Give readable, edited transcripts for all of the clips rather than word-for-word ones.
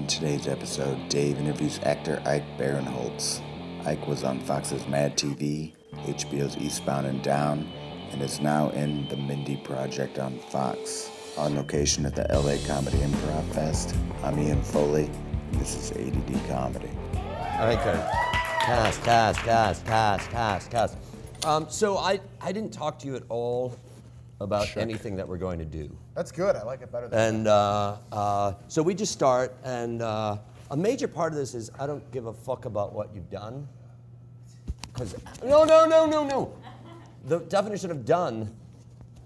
In today's episode, Dave interviews actor Ike Barinholtz. Ike was on Fox's Mad TV, HBO's Eastbound and Down, and is now in the Mindy Project on Fox. On location at the LA Comedy Improv Fest, I'm Ian Foley, and this is ADD Comedy. All right, good. Cast. So I didn't talk to you at all about anything that we're going to do. That's good, I like it better than and, so we just start, and a major part of this is I don't give a fuck about what you've done. Because, no. The definition of done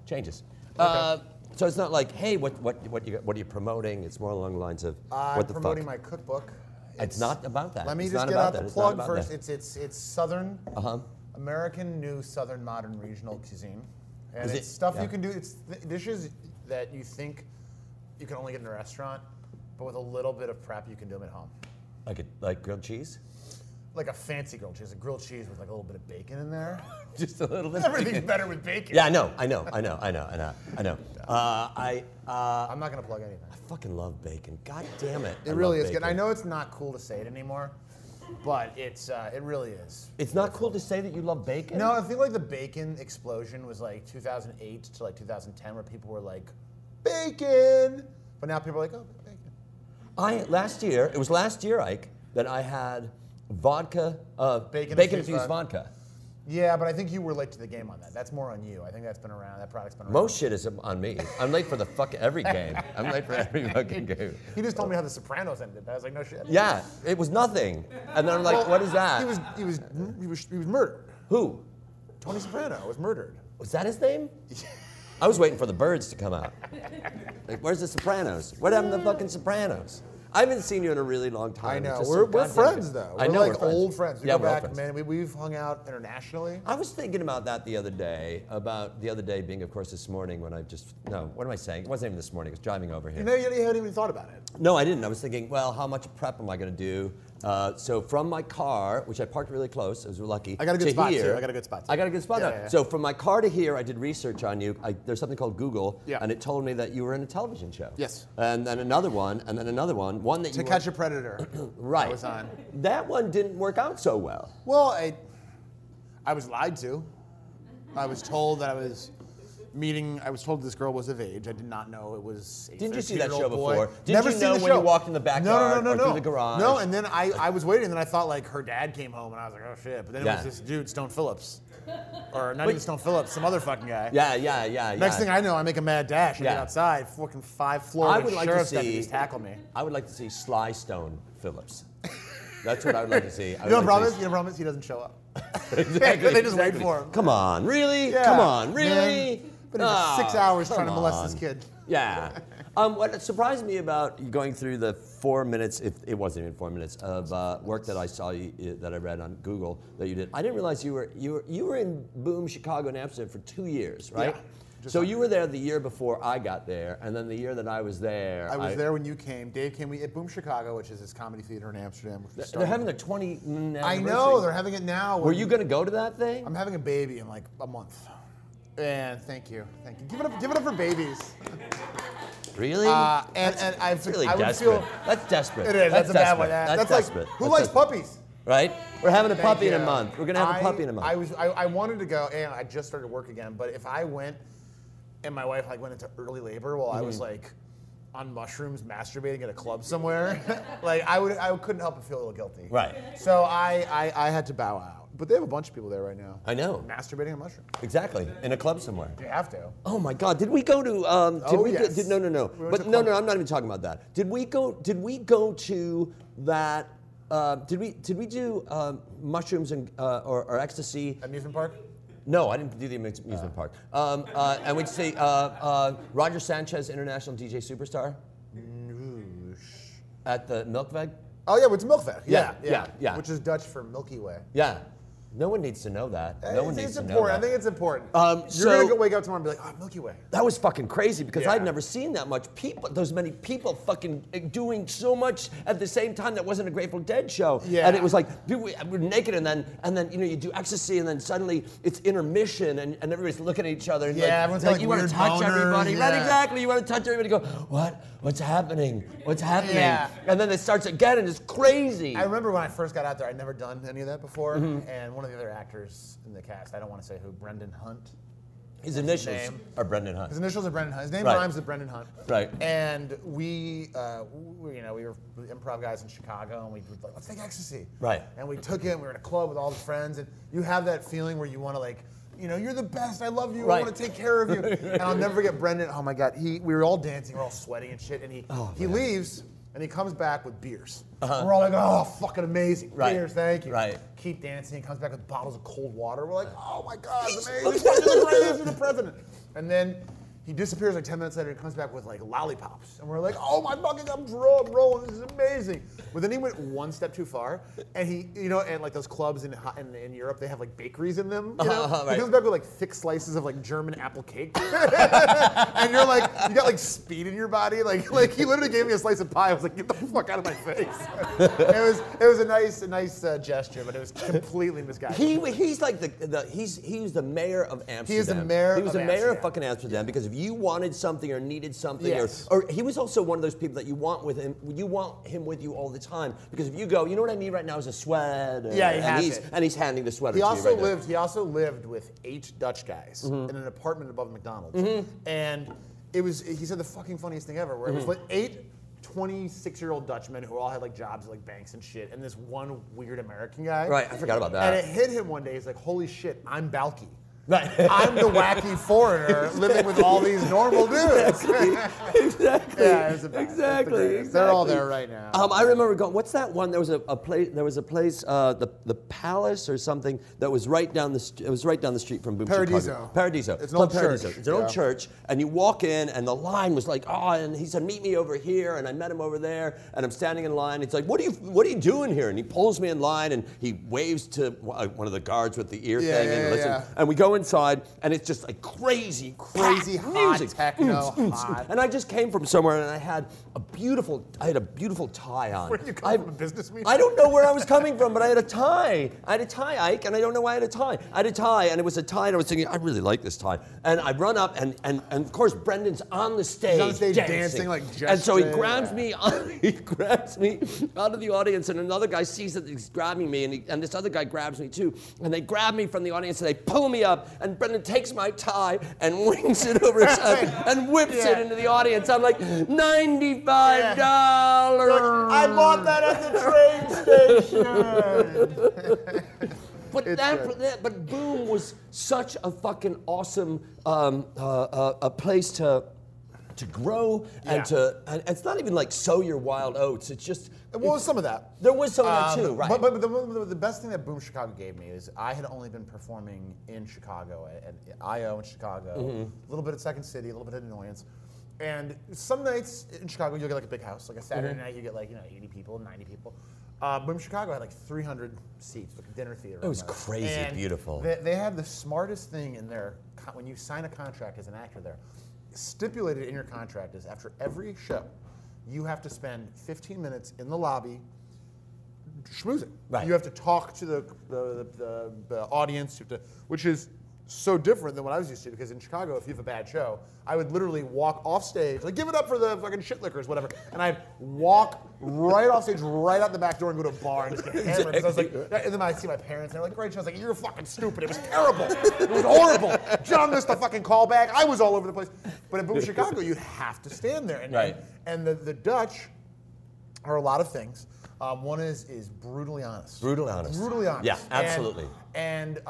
changes. Okay. So it's not like, hey, what are you promoting? It's more along the lines of, what the fuck? I'm promoting my cookbook. It's not about that. Let me just get out the plug first. It's Southern, American, new, Southern, modern, regional cuisine. And it's stuff you can do, it's dishes that you think you can only get in a restaurant, but with a little bit of prep, you can do them at home. Like grilled cheese? Like a fancy grilled cheese, a grilled cheese with like a little bit of bacon in there. Just a little bit. Everything's better with bacon. Yeah, I know. I'm not gonna plug anything. I fucking love bacon. God damn it. It really is good. I know it's not cool to say it anymore, but it's it really is. It's not cool to say that you love bacon? No, I feel like the bacon explosion was like 2008 to like 2010, where people were like, bacon! But now people are like, oh, bacon. It was last year, Ike, that I had vodka, bacon-infused vodka. Yeah, but I think you were late to the game on that. That's more on you. I think that's been around. That product's been around. Most shit is on me. I'm late for the fuck every game. I'm late for every fucking game. He just told me how The Sopranos ended. I was like, no shit. Yeah, it was nothing. And then I'm like, well, what is that? He was murdered. Who? Tony Soprano was murdered. Was that his name? I was waiting for the birds to come out. Like, where's The Sopranos? What happened to the fucking Sopranos? I haven't seen you in a really long time. I know. We're friends, though. We're old friends. We go back, man. We've hung out internationally. I was thinking about that the other day being, of course, this morning when I just, no, what am I saying? It wasn't even this morning. It was driving over here. You hadn't even thought about it. No, I didn't. I was thinking, well, how much prep am I going to do? So from my car, which I parked really close, as we're lucky, I got a good spot too. Yeah. So from my car to here, I did research on you. There's something called Google, and it told me that you were in a television show. Yes. And then another one. One that you Catch a Predator. Right. I was on. That one didn't work out so well. Well, I was lied to. I was told that I was told this girl was of age. I did not know it was a 13-year-old boy. Didn't you see that show before? Didn't you know when you walked in the backyard or through the garage? No, and then I was waiting, and then I thought like her dad came home, and I was like, oh shit. But then it was this dude, Stone Phillips. Or not even Stone Phillips, some other fucking guy. Yeah. Next thing I know, I make a mad dash and get outside, fucking 5 floors of sheriff's deputies tackle me. I would like to see Sly Stone Phillips. That's what I would like to see. You know, he doesn't show up. Exactly. They just wait for him. Come on, really? Man. But it was 6 hours trying to molest this kid. Yeah. What surprised me about going through the 4 minutes, if it wasn't even 4 minutes, of work that I saw you, that I read on Google that you did, I didn't realize you were in Boom Chicago and Amsterdam for 2 years, right? Yeah, so you were there the year before I got there, and then the year that I was there. I was there when you came. Dave came. We at Boom Chicago, which is this comedy theater in Amsterdam. They're having their 20th anniversary. I know they're having it now. Were you going to go to that thing? I'm having a baby in like a month. And thank you. Give it up for babies. Really? And I've really desperate. That's desperate. It is. That's a bad one. That's like who likes puppies? Right? We're having a puppy in a month. We're gonna have a puppy in a month. I wanted to go, and I just started work again. But if I went, and my wife like went into early labor while I was like on mushrooms, masturbating at a club somewhere, like I couldn't help but feel a little guilty. Right. So I had to bow out. But they have a bunch of people there right now. I know. Masturbating on mushrooms. Exactly. In a club somewhere. You have to. Oh my God! Did we go to? No. We but no, I'm not even talking about that. Did we go to that? Did we do mushrooms and or ecstasy? Amusement park. No, I didn't do the amusement park. And we'd say Roger Sanchez, international DJ superstar. At the Milk Weg. Oh yeah, it's Milk Weg. Yeah. Which is Dutch for Milky Way. Yeah. No one needs to know that. No one needs to know that. I think it's important. You're going to wake up tomorrow and be like, oh, Milky Way. That was fucking crazy because I'd never seen that much people, those many people fucking doing so much at the same time that wasn't a Grateful Dead show. Yeah. And it was like, dude, we're naked and then you know, you do ecstasy and then suddenly it's intermission and everybody's looking at each other. And everyone's like you want to touch everybody. Yeah. Right, exactly. You want to touch everybody and go, what? What's happening? What's happening? Yeah. And then it starts again and it's crazy. I remember when I first got out there, I'd never done any of that before. Mm-hmm. And one of the other actors in the cast, I don't want to say who, Brendan Hunt. His initials are Brendan Hunt. His initials are Brendan Hunt. His name rhymes with Brendan Hunt. Right. And we were improv guys in Chicago, and we were like, let's take ecstasy. Right. And we took it. We were in a club with all the friends, and you have that feeling where you want to like, you know, you're the best. I love you. Right. I want to take care of you. And I'll never forget Brendan. Oh my God. We were all dancing. We're all sweating and shit. And he leaves. And he comes back with beers. Uh-huh. We're all like, oh, fucking amazing. Right. Beers, thank you. Right. Keep dancing. He comes back with bottles of cold water. We're like, oh my God, it's amazing. You're the president. And then he disappears like 10 minutes later. He comes back with like lollipops. And we're like, oh my fucking, I'm rolling. This is amazing. But then he went one step too far. And he, you know, and like those clubs in Europe, they have like bakeries in them. You know? He comes back with like thick slices of like German apple cake. And you're like, you got like speed in your body. Like he literally gave me a slice of pie. I was like, get the fuck out of my face. It was a nice gesture, but it was completely misguided. He's like he's the mayor of Amsterdam. He is the mayor. He was the mayor of fucking Amsterdam because if you wanted something or needed something, or he was also one of those people that you want him with you all the time because if you go, you know what I need right now is a sweater. Yeah, he's handing the sweater to you right now. He also lived with 8 Dutch guys in an apartment above McDonald's, and it was. He said the fucking funniest thing ever, where it was like 8 26-year-old Dutchmen who all had like jobs at like banks and shit, and this one weird American guy. Right, I forgot about that. And it hit him one day. He's like, "Holy shit, I'm Balky." Right. I'm the wacky foreigner living with all these normal dudes. Exactly. Yeah, exactly. They're all there right now. I remember going. What's that one? There was a place. The Palace or something that was right down the. It was right down the street from Boom Chicago. Paradiso. It's an old church. It's an old church, and you walk in, and the line was like, oh, and he said, meet me over here, and I met him over there, and I'm standing in line. It's like, what are you doing here? And he pulls me in line, and he waves to one of the guards with the ear thing, and we go inside, and it's just like crazy hot music. Techno hot. And I just came from somewhere, and I had a beautiful tie on. Where did you come from? A business meeting? I don't know where I was coming from, but I had a tie. I had a tie, Ike, and I don't know why I had a tie. I had a tie, and it was a tie, and I was thinking, I really like this tie. And I run up, and of course Brendan's on the stage. He's on stage dancing like Justin. And so he grabs me out of the audience, and another guy sees that he's grabbing me, and this other guy grabs me too, and they grab me from the audience, and they pull me up. And Brendan takes my tie and wings it over his head and whips it into the audience. I'm like, $95. I bought that at the train station. But Boom was such a fucking awesome a place to grow and to. And it's not even like sow your wild oats. It's just. Well, some of that. There was some of that too, right? But the best thing that Boom Chicago gave me is I had only been performing in Chicago, at I.O. in Chicago, a little bit at Second City, a little bit at Annoyance. And some nights in Chicago, you'll get like a big house. Like a Saturday night, you get like 80 people, 90 people. Boom Chicago had like 300 seats, like a dinner theater. It was crazy and beautiful. They had the smartest thing in there. When you sign a contract as an actor there, stipulated in your contract is after every show, you have to spend 15 minutes in the lobby schmoozing. Right. You have to talk to the audience, which is so different than what I was used to, because in Chicago, if you have a bad show, I would literally walk off stage, like give it up for the fucking shitlickers, whatever, and I'd walk right off stage, right out the back door and go to a bar and just get hammered. Exactly. I was like, and then I see my parents, and they're like, great show. I was like, you're fucking stupid. It was terrible. It was horrible. John missed the fucking callback. I was all over the place. But in Boom Chicago, you have to stand there. And the Dutch are a lot of things. One is brutally honest. Brutally honest. Yeah, absolutely. And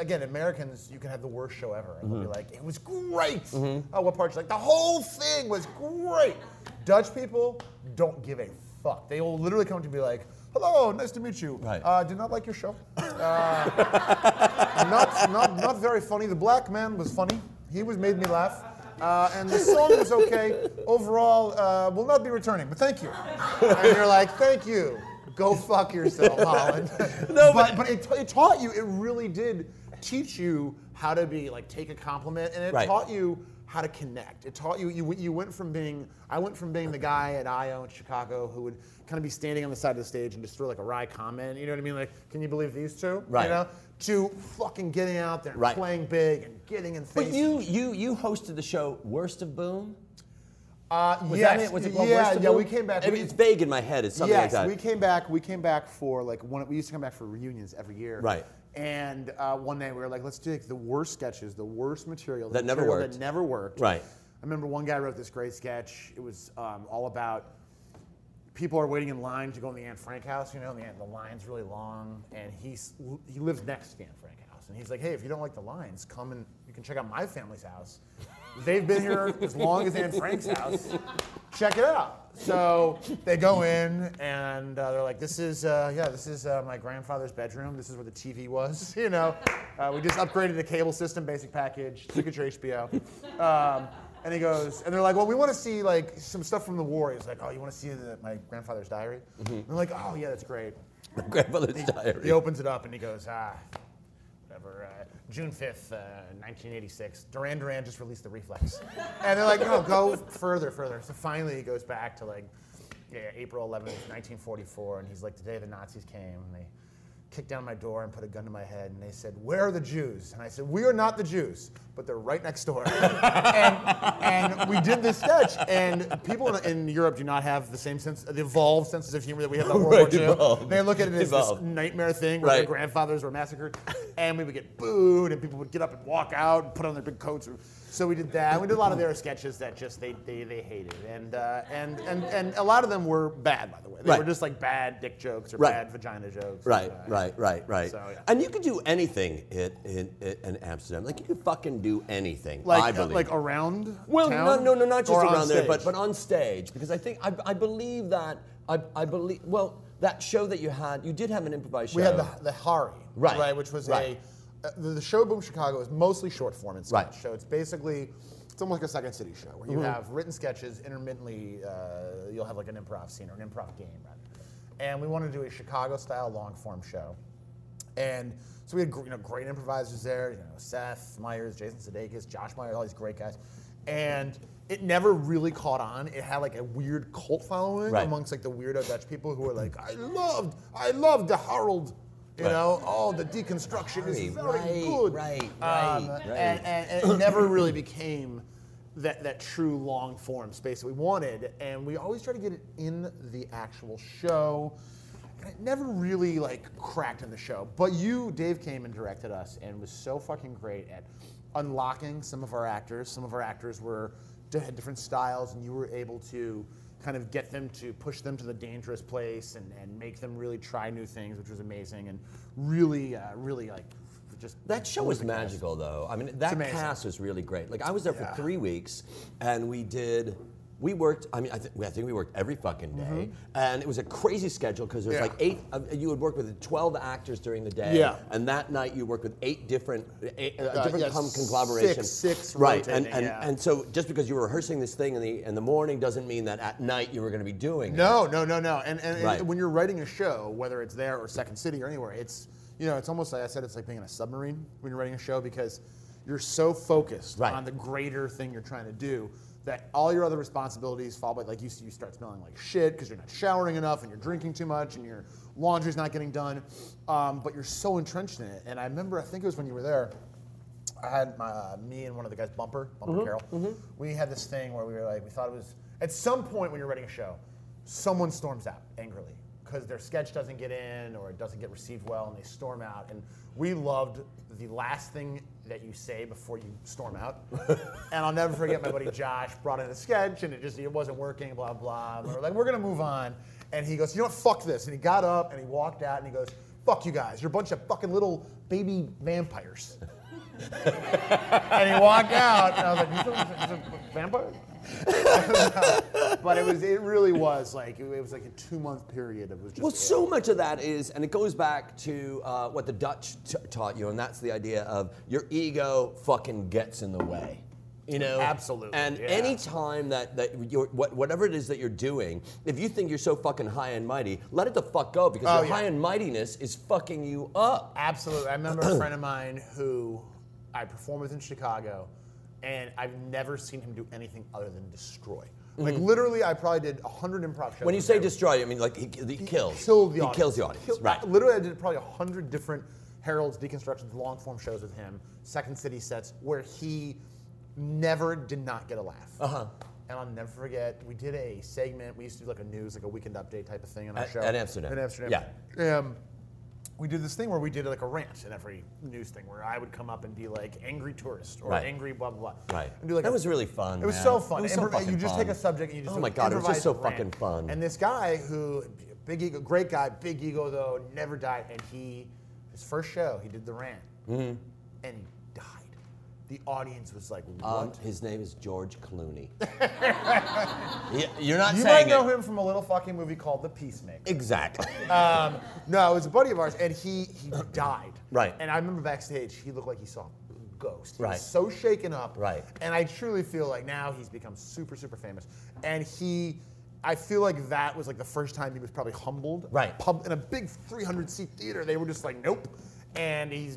again, Americans, you can have the worst show ever. And they'll be like, it was great. Oh, what part? You're like, the whole thing was great. Dutch people don't give a fuck. They will literally come to be like, hello, nice to meet you. Right. Did not like your show. Not very funny. The black man was funny. He made me laugh. And the song was okay. Overall, will not be returning, but thank you. And you're like, thank you, Go fuck yourself, Holland. No, but it taught you. It really did teach you how to be like take a compliment, and it taught you how to connect. It taught you, I went from being the guy at I.O. in Chicago who would kind of be standing on the side of the stage and just throw like a wry comment, you know what I mean? Like, can you believe these two? Right. You know? To fucking getting out there and playing big and getting in things. But you hosted the show Worst of Boom? Was it called Worst of Boom? We came back. I mean, it's vague in my head. It's something like that. We came back for like one. We used to come back for reunions every year. Right. And one night we were like, let's do the worst sketches, the worst material. That never worked. Right. I remember one guy wrote this great sketch. It was all about people are waiting in line to go in the Anne Frank house, you know, and the line's really long. And he lives next to the Anne Frank house. And he's like, hey, if you don't like the lines, come and you can check out my family's house. They've been here as long as Anne Frank's house. Check it out. So they go in and they're like, this is my grandfather's bedroom. This is where the TV was. You know, we just upgraded the cable system, basic package, took it to HBO. And he goes, and they're like, well, we want to see like some stuff from the war. He's like, oh, you want to see my grandfather's diary? Mm-hmm. And they're like, oh yeah, that's great. My grandfather's diary. He opens it up and he goes, whatever. June 5th, 1986, Duran Duran just released The Reflex. And they're like, no, go further. So finally he goes back to like April 11th, 1944, and he's like, the day the Nazis came, and they kicked down my door and put a gun to my head, and they said, where are the Jews? And I said, we are not the Jews, but they're right next door. and we did this sketch, and people in Europe do not have the same sense, the evolved senses of humor that we have about World War II. They look at it as this nightmare thing where their grandfathers were massacred, and we would get booed, and people would get up and walk out and put on their big coats. So we did that. We did a lot of their sketches that just they hated, and a lot of them were bad, by the way. They were just like bad dick jokes or bad vagina jokes. Right. So, yeah. And you could do anything in Amsterdam. Like you could fucking do anything. Like, I believe. Like around. Well, town? no, not just around there, but on stage, because I think I believe that. Well, that show that you did have an improvised show. We had the Hari, right, which was a. The show Boom Chicago is mostly short form and sketch show. It's basically, it's almost like a Second City show where you have written sketches, intermittently you'll have like an improv scene or an improv game. Rather. And we wanted to do a Chicago style long form show. And so we had great improvisers there, Seth Meyers, Jason Sudeikis, Josh Meyers, all these great guys. And it never really caught on. It had like a weird cult following amongst like the weirdo Dutch people who were like, I loved The Harold. The deconstruction is very good. Right. And it never really became that true long form space that we wanted. And we always try to get it in the actual show. And it never really like cracked in the show. But Dave came and directed us and was so fucking great at unlocking some of our actors. Some of our actors had different styles, and you were able to kind of get them to push them to the dangerous place and make them really try new things, which was amazing, and really like just... That show was magical, though. I mean, that cast was really great. Like, I was there for 3 weeks, and I think we worked every fucking day, and it was a crazy schedule because there's like eight. You would work with 12 actors during the day, and that night you worked with eight different conglomerations. Six right, and so just because you were rehearsing this thing in the morning doesn't mean that at night you were going to be doing it. No, and when you're writing a show, whether it's there or Second City or anywhere, it's it's almost like I said, it's like being in a submarine when you're writing a show because you're so focused on the greater thing you're trying to do. That all your other responsibilities fall by, like you start smelling like shit because you're not showering enough and you're drinking too much and your laundry's not getting done, but you're so entrenched in it. And I remember, I think it was when you were there, I had me and one of the guys, Bumper Carroll, we had this thing where we were like, we thought it was, at some point when you're writing a show, someone storms out angrily because their sketch doesn't get in or it doesn't get received well and they storm out. And we loved the last thing that you say before you storm out. And I'll never forget my buddy Josh brought in a sketch and it wasn't working, blah, blah. And we're like, we're gonna move on. And he goes, you know what, fuck this. And he got up and he walked out and he goes, fuck you guys, you're a bunch of fucking little baby vampires. And he walked out and I was like, he's a vampire? But it was like a 2-month period. It was just so much of that is, and it goes back to what the Dutch taught you, and that's the idea of your ego fucking gets in the way. You know, absolutely. And any time that you're whatever it is that you're doing, if you think you're so fucking high and mighty, let it the fuck go, because your high and mightiness is fucking you up. Absolutely. I remember a friend of mine who I performed with in Chicago, and I've never seen him do anything other than destroy. Like literally, I probably did 100 improv shows. When you say destroy, I mean like he kills. He kills the audience. Right. Literally, I did probably 100 different Harold's, deconstructions, long form shows with him, Second City sets where he never did not get a laugh. And I'll never forget, we did a segment. We used to do like a news, like a weekend update type of thing on our show. At Amsterdam. In Amsterdam. Yeah. We did this thing where we did like a rant in every news thing where I would come up and be like angry tourist or angry blah, blah, blah. Right. And do like that was really fun. It was so fun. It was so fucking you just fun. Take a subject and you just do an improvised it was just so fucking fun. And this guy who, big ego, great guy, big ego though, never died. And he, his first show, he did the rant. And died. The audience was like, what? His name is George Clooney. You're not saying it. You might know him from a little fucking movie called The Peacemaker. Exactly. No, it was a buddy of ours, and he died. Right. And I remember backstage, he looked like he saw a ghost. He was so shaken up. Right. And I truly feel like now he's become super, super famous. And he... I feel like that was like the first time he was probably humbled. Right. In a big 300-seat theater, they were just like, nope. And he's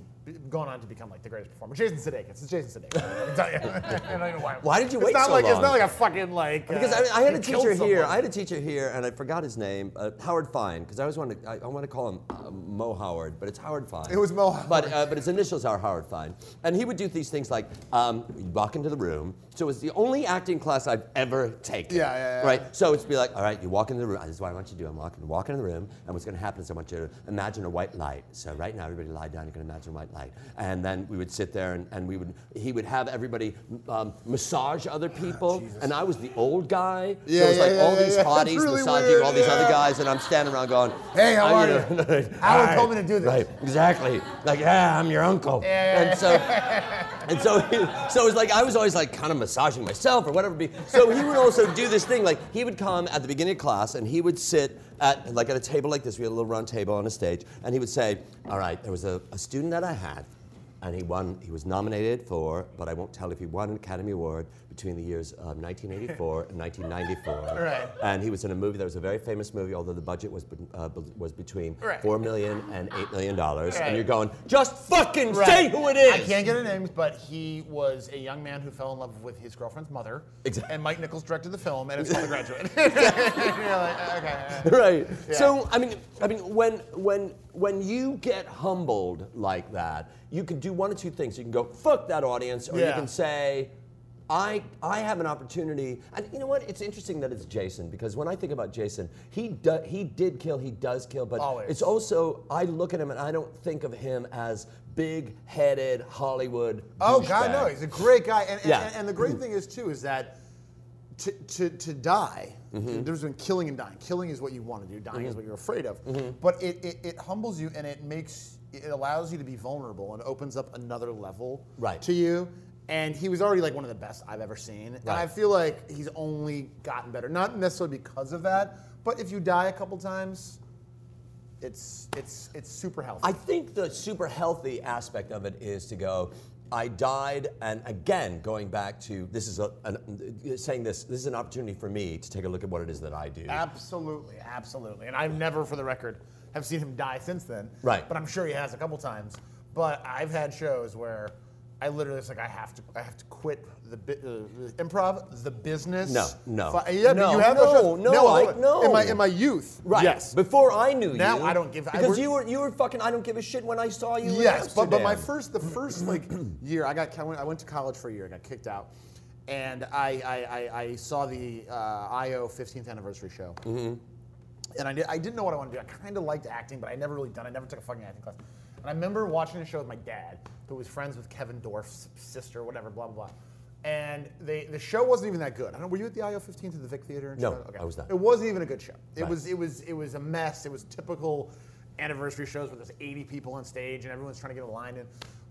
gone on to become like the greatest performer. Jason Sudeikis. It's Jason Sudeikis. I don't know why. Why did you wait so long? It's not like a fucking like. Because I had a teacher here. I had a teacher here, and I forgot his name. Howard Fine, because I always wanted to, I want to call him Mo Howard, but it's Howard Fine. It was Mo Howard. But his initials are Howard Fine, and he would do these things like walk into the room. So it's the only acting class I've ever taken. Yeah. Right. So it's be like, all right, you walk into the room. This is what I want you to do. I'm walking into the room, and what's going to happen is I want you to imagine a white light. So right now, everybody lie down. You can imagine a white light. And then we would sit there, and he would have everybody massage other people, and I was the old guy, so it was all these hotties really massaging all these other guys, and I'm standing around going, hey, how are you? Howard told me to do this. Right, exactly. Like, I'm your uncle. And so it was like I was always like kind of massaging myself or whatever. So he would also do this thing, like he would come at the beginning of class, and he would sit at a table like this. We had a little round table on a stage, and he would say, all right, there was a student that I had, and he was nominated for, but I won't tell if he won an Academy Award between the years of 1984 and 1994. Right. And he was in a movie that was a very famous movie, although the budget was between $4 million and $8 million. Right. And you're going, just fucking say who it is! I can't get her names, but he was a young man who fell in love with his girlfriend's mother. Exactly. And Mike Nichols directed the film, and it's called The Graduate. You're like, okay. Right. Yeah. So, I mean, when you get humbled like that, you can do one of two things. You can go, fuck that audience, or you can say... I have an opportunity, and you know what? It's interesting that it's Jason, because when I think about Jason, he does kill, but always. It's also, I look at him and I don't think of him as big-headed Hollywood douchebag. God, no, he's a great guy. And the great thing is, too, is that to die, the difference between killing and dying. Killing is what you want to do, dying is what you're afraid of. But it humbles you, and it allows you to be vulnerable and opens up another level to you. And he was already like one of the best I've ever seen. Right. And I feel like he's only gotten better. Not necessarily because of that, but if you die a couple times, it's super healthy. I think the super healthy aspect of it is to go, I died, and again, going back to, this is an opportunity for me to take a look at what it is that I do. Absolutely. And I've never, for the record, have seen him die since then. Right. But I'm sure he has a couple times. But I've had shows where I literally was like, I have to quit the improv, the business. No. No. In my youth. Right. Yes. Before I knew you. Now I don't give. Because you were fucking. I don't give a shit when I saw you. Yes. But the first like year I went to college for a year. I got kicked out, and I saw the I.O. 15th anniversary show. And I didn't know what I wanted to do. I kind of liked acting, but I never really done it. I never took a fucking acting class. And I remember watching a show with my dad, who was friends with Kevin Dorff's sister, whatever, blah, blah, blah. And the show wasn't even that good. I don't know, were you at the I.O. 15th at the Vic Theater? No, okay. I was not. It wasn't even a good show. It was a mess. It was typical anniversary shows where there's 80 people on stage and everyone's trying to get a line in.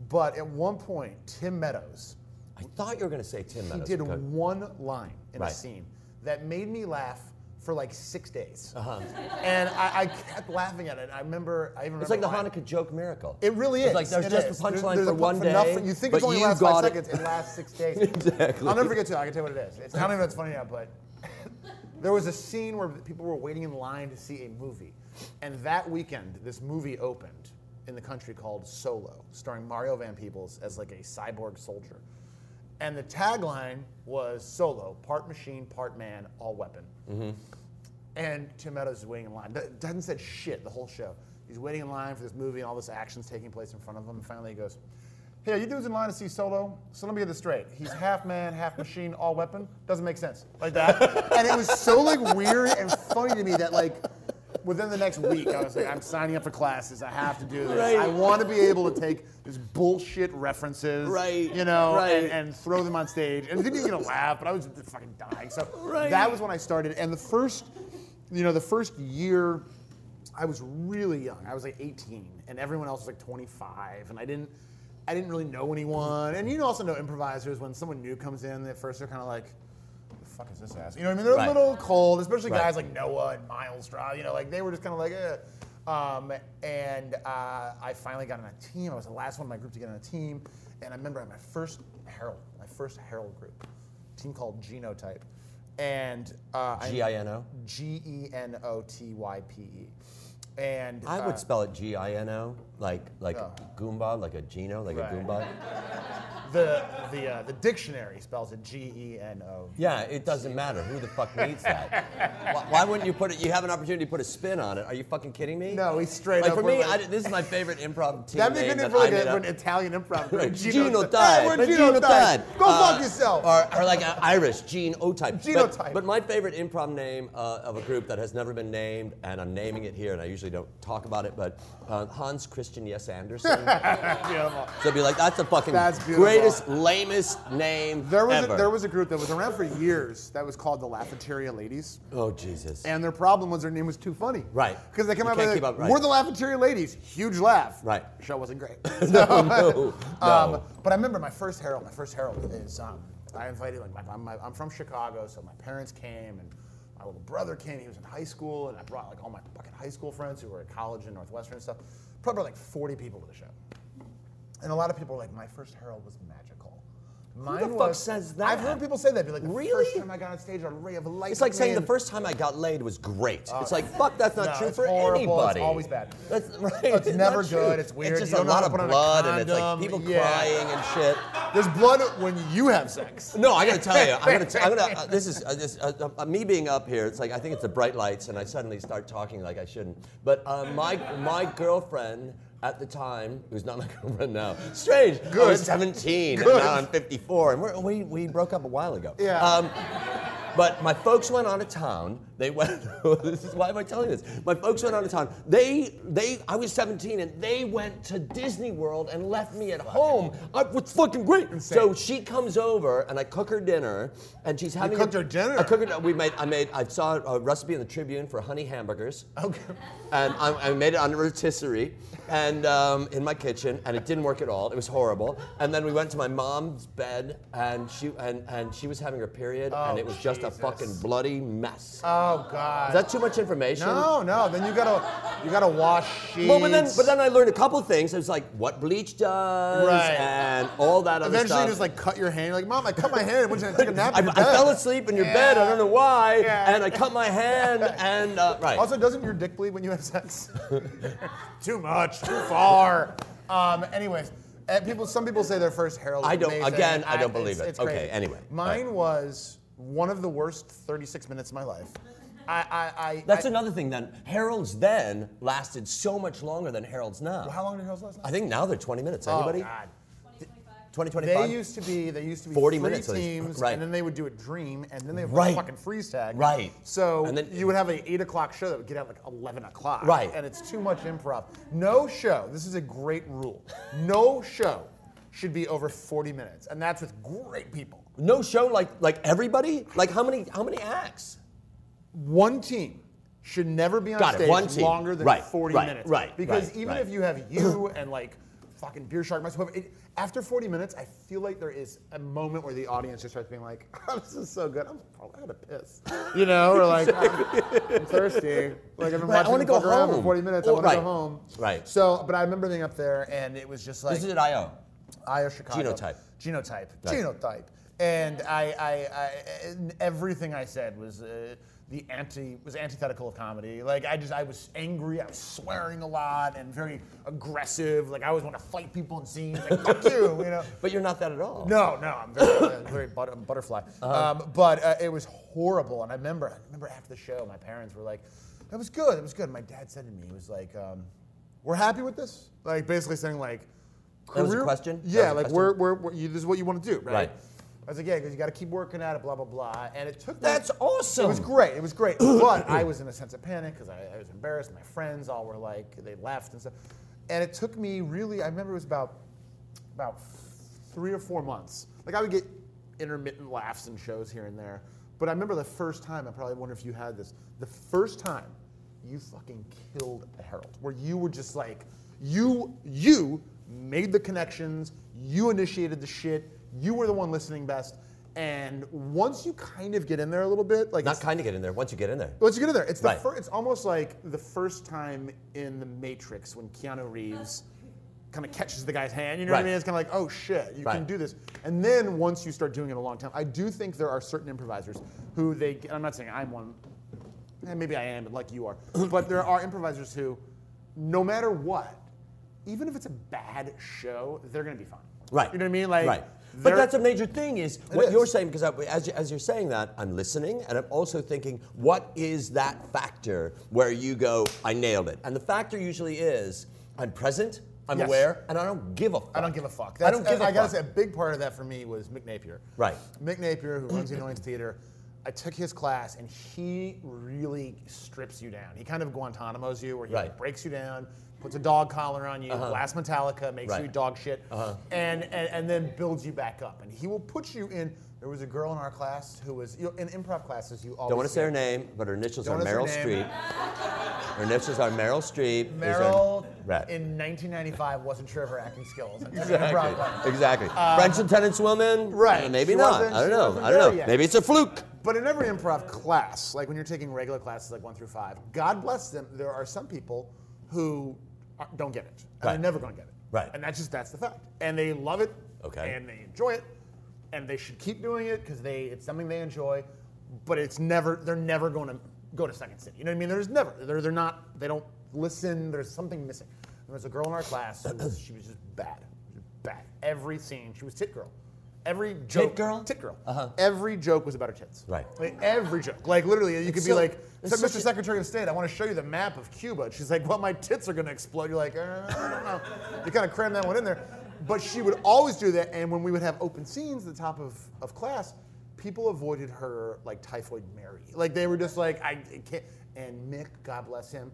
But at one point, Tim Meadows. I thought you were going to say Tim Meadows. He did one line in a scene that made me laugh for like 6 days. Uh-huh. And I kept laughing at it. I remember, I even remember. It's like the Hanukkah joke miracle. It really is. It's like there's just a punchline for one day. You think it's only lasts 5 seconds, it lasts 6 days. Exactly. I'll never forget too, I can tell you what it is. I don't even know if it's funny now, but there was a scene where people were waiting in line to see a movie. And that weekend, this movie opened in the country called Solo, starring Mario Van Peebles as like a cyborg soldier. And the tagline was Solo, part machine, part man, all weapon. Mm-hmm. And Tim Meadows is waiting in line. Doesn't said shit the whole show. He's waiting in line for this movie and all this action's taking place in front of him. And finally he goes, hey, are you dudes in line to see Solo? So let me get this straight. He's half man, half machine, all weapon. Doesn't make sense. Like that. And it was so like weird and funny to me that like within the next week, I was like, I'm signing up for classes. I have to do this. Right. I want to be able to take these bullshit references, right. you know, right. and throw them on stage. And they didn't even laugh, but I was just fucking dying. So right. that was when I started. And the first, you know, the first year, I was really young. I was like 18, and everyone else was like 25, and I didn't really know anyone. And you also know improvisers when someone new comes in. At first, they're kind of like. Fuck is this ass? You know what I mean? They're right. a little cold, especially right. guys like Noah and Miles Straw. You know, like they were just kind of like, eh. I finally got on a team. I was the last one in my group to get on a team. And I remember my first Harold group, a team called Genotype. And G-I-N-O? Genotype. And I would spell it Gino, like Goomba, like a Gino, like right. a Goomba. The dictionary spells it Geno. Yeah, it doesn't matter. Who the fuck needs that? Why wouldn't you put it? You have an opportunity to put a spin on it. Are you fucking kidding me? No, he's straight up. For me, this is my favorite improv team. That'd be good for an Italian improv group. Genotype. Go fuck yourself. Or like an Irish Genotype. But my favorite improv name of a group that has never been named, and I'm naming it here, and I usually don't talk about it, but Hans Christian Yes Andersen. Beautiful. So I'd be like, that's a fucking greatest, lamest name ever. There was a group that was around for years that was called the LaFetaria Ladies. Oh, Jesus. And their problem was their name was too funny. Right. Because they came out with like, right. we're the LaFetaria Ladies. Huge laugh. Right. The show wasn't great. So, no. But I remember my first Harold is, I invited, like, I'm from Chicago, so my parents came and my little brother came, he was in high school, and I brought like all my fucking high school friends who were at college and Northwestern and stuff. Probably like 40 people to the show. And a lot of people were like, my first Harold was magical. Who the fuck says that? I've heard people say that. Be like, really? The first time I got on stage, a ray of light. It's like saying the first time I got laid was great. It's like, fuck, that's not true for horrible. Anybody. It's always bad. That's right. It's never good. True. It's weird. It's just a lot of blood, and it's like people crying and shit. There's blood when you have sex. No, I gotta tell you, I'm gonna. This is me being up here. It's like I think it's the bright lights, and I suddenly start talking like I shouldn't. But my girlfriend. At the time, who's not my girlfriend now. Strange. Good. I was 17, good. And now I'm 54, and we broke up a while ago. Yeah. But my folks went out of town. They went. This is why am I telling this? My folks went out of town. They. I was 17, and they went to Disney World and left me at home. It's fucking great. Insane. So she comes over, and I cook her dinner, and she's having. You cooked her dinner. I cooked her. I saw a recipe in the Tribune for honey hamburgers. Okay. And I made it on a rotisserie, and in my kitchen, and it didn't work at all. It was horrible. And then we went to my mom's bed, and she was having her period, and it was just. A fucking bloody mess. Oh God! Is that too much information? No. Then you gotta wash sheets. Well, but then I learned a couple things. It was like what bleach does, right. and all that other stuff. Eventually, you just like cut your hand. You're like, Mom, I cut my hand. When did I take a nap? I fell asleep in your bed. I don't know why. Yeah. And I cut my hand. And right. Also, doesn't your dick bleed when you have sex? Too much. Too far. Anyways, some people say their first Harold. I don't. Amazing. Again, I don't believe it. It's okay. Crazy. Anyway, mine was. One of the worst 36 minutes of my life. That's another thing then. Harold's then lasted so much longer than Harold's now. Well, how long did Harold's last now? I think now they're 20 minutes. Anybody? Oh, God. 2025? They used to be 40 minutes teams, right. and then they would do a dream, and then they would have right. a fucking freeze tag. Right. So and then, you would have an 8 o'clock show that would get out like 11 o'clock. Right. And it's too much improv. No show, this is a great rule, no show should be over 40 minutes, and that's with great people. No show like everybody? Like how many acts? One team should never be on stage longer than 40 minutes. Because even if you have you and like fucking beer shark, myself. After 40 minutes, I feel like there is a moment where the audience just starts being like, oh, this is so good. I'm probably gonna piss. You know, or like, I'm thirsty. Like, I've been watching I go around for 40 minutes. I want to go home. Right. So, but I remember being up there and it was just like. This is at I.O. I.O. Chicago. Genotype. And I everything I said was antithetical of comedy. Like I was angry. I was swearing a lot and very aggressive. Like I always want to fight people in scenes. Like fuck you know. But you're not that at all. No, I'm very butterfly. Uh-huh. But it was horrible. And I remember after the show, my parents were like, "That was good. That was good." And my dad said to me, he was like, "We're happy with this." Like basically saying like, "Career?" That was a question. Yeah, like question? This is what you want to do, right? I was like, yeah, because you got to keep working at it, blah, blah, blah. And it took That's awesome. It was great. But I was in a sense of panic because I was embarrassed. My friends all were like, they left and stuff. And it took me really, I remember it was about 3 or 4 months. Like I would get intermittent laughs and shows here and there. But I remember the first time, I probably wonder if you had this, the first time you fucking killed The Harold, where you were just like, you made the connections, you initiated the shit, you were the one listening best, and once you kind of get in there a little bit, like not kind of get in there. Once you get in there, it's the it's almost like the first time in The Matrix when Keanu Reeves kind of catches the guy's hand. You know what I mean? It's kind of like, oh shit, you can do this. And then once you start doing it a long time, I do think there are certain improvisers who they. I'm not saying I'm one. And maybe I am, but like you are. But there are improvisers who, no matter what, even if it's a bad show, they're gonna be fine. Right. You know what I mean? Like. Right. But that's a major thing is what you're saying, because as you're saying that, I'm listening and I'm also thinking, what is that factor where you go, I nailed it? And the factor usually is, I'm present, I'm aware, and I don't give a fuck. I gotta say, a big part of that for me was Mick Napier. Right. Mick Napier, who runs the Annoyance Theater, I took his class and he really strips you down. He kind of Guantanamos you, where he breaks you down, puts a dog collar on you, blasts Metallica, makes you dog shit, and then builds you back up. And he will put you in. There was a girl in our class who was in improv classes. You always don't want to say her name, but her initials are Meryl Streep. Her initials are Meryl Streep. Meryl in 1995 wasn't sure of her acting skills. Exactly. French lieutenant's woman. Right. Maybe not. I don't know. Maybe it's a fluke. But in every improv class, like when you're taking regular classes, like 1 through 5, God bless them, there are some people who don't get it. And they're never going to get it. Right. And that's the fact. And they love it. Okay. And they enjoy it. And they should keep doing it because it's something they enjoy. But they're never going to go to Second City. You know what I mean? They don't listen. There's something missing. There was a girl in our class who she was just bad. Every scene, she was tit girl. Every joke. Tit girl? Tit girl. Uh-huh. Every joke was about her tits. Right. Like, every joke. Like literally, you could be like, Mr. Secretary of State, I want to show you the map of Cuba. And she's like, well, my tits are going to explode. You're like, I don't know. You kind of cram that one in there. But she would always do that. And when we would have open scenes at the top of class, people avoided her like Typhoid Mary. Like they were just like, I can't. And Mick, God bless him,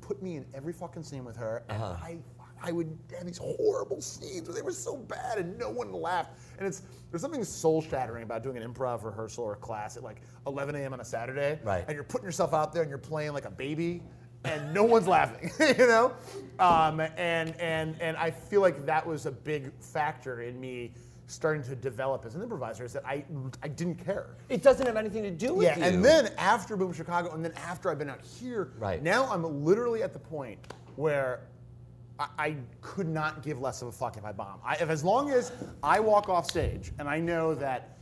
put me in every fucking scene with her. And I would have these horrible scenes where they were so bad and no one laughed. And there's something soul-shattering about doing an improv rehearsal or a class at like 11 a.m. on a Saturday. Right. And you're putting yourself out there and you're playing like a baby and no one's laughing, you know? And I feel like that was a big factor in me starting to develop as an improviser, is that I didn't care. It doesn't have anything to do with you. And then after Boom Chicago, and then after I've been out here, now I'm literally at the point where I could not give less of a fuck if I bomb. As long as I walk off stage and I know that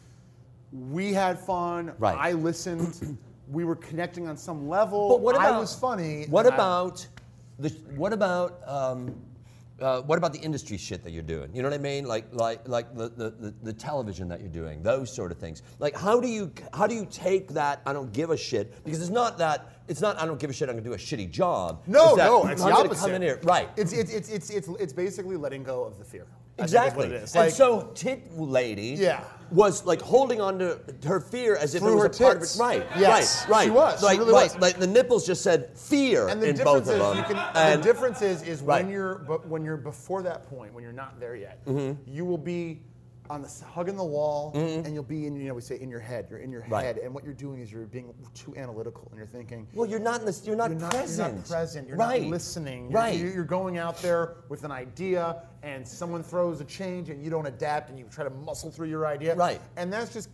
we had fun, I listened, we were connecting on some level. But what about, I was funny. What about the industry shit that you're doing? You know what I mean? Like the television that you're doing, those sort of things. Like how do you take that I don't give a shit, because it's not I don't give a shit, I'm gonna do a shitty job. It's the opposite. Come in here. Right. It's basically letting go of the fear. Exactly. What it is. Like, and so Tit Lady was like holding on to her fear as if it was a tits. Part of it. Right. Yes. Right. She was. Like, she really was. Like the nipples just said fear in both of them. And the difference is when you're before that point, when you're not there yet, you will be on the hugging the wall, and you'll be in, you know, we say in your head. You're in your head, and what you're doing is you're being too analytical, and you're thinking. Well, you're not in this. You're not present. You're not listening. You're going out there with an idea, and someone throws a change, and you don't adapt, and you try to muscle through your idea. Right. And that's just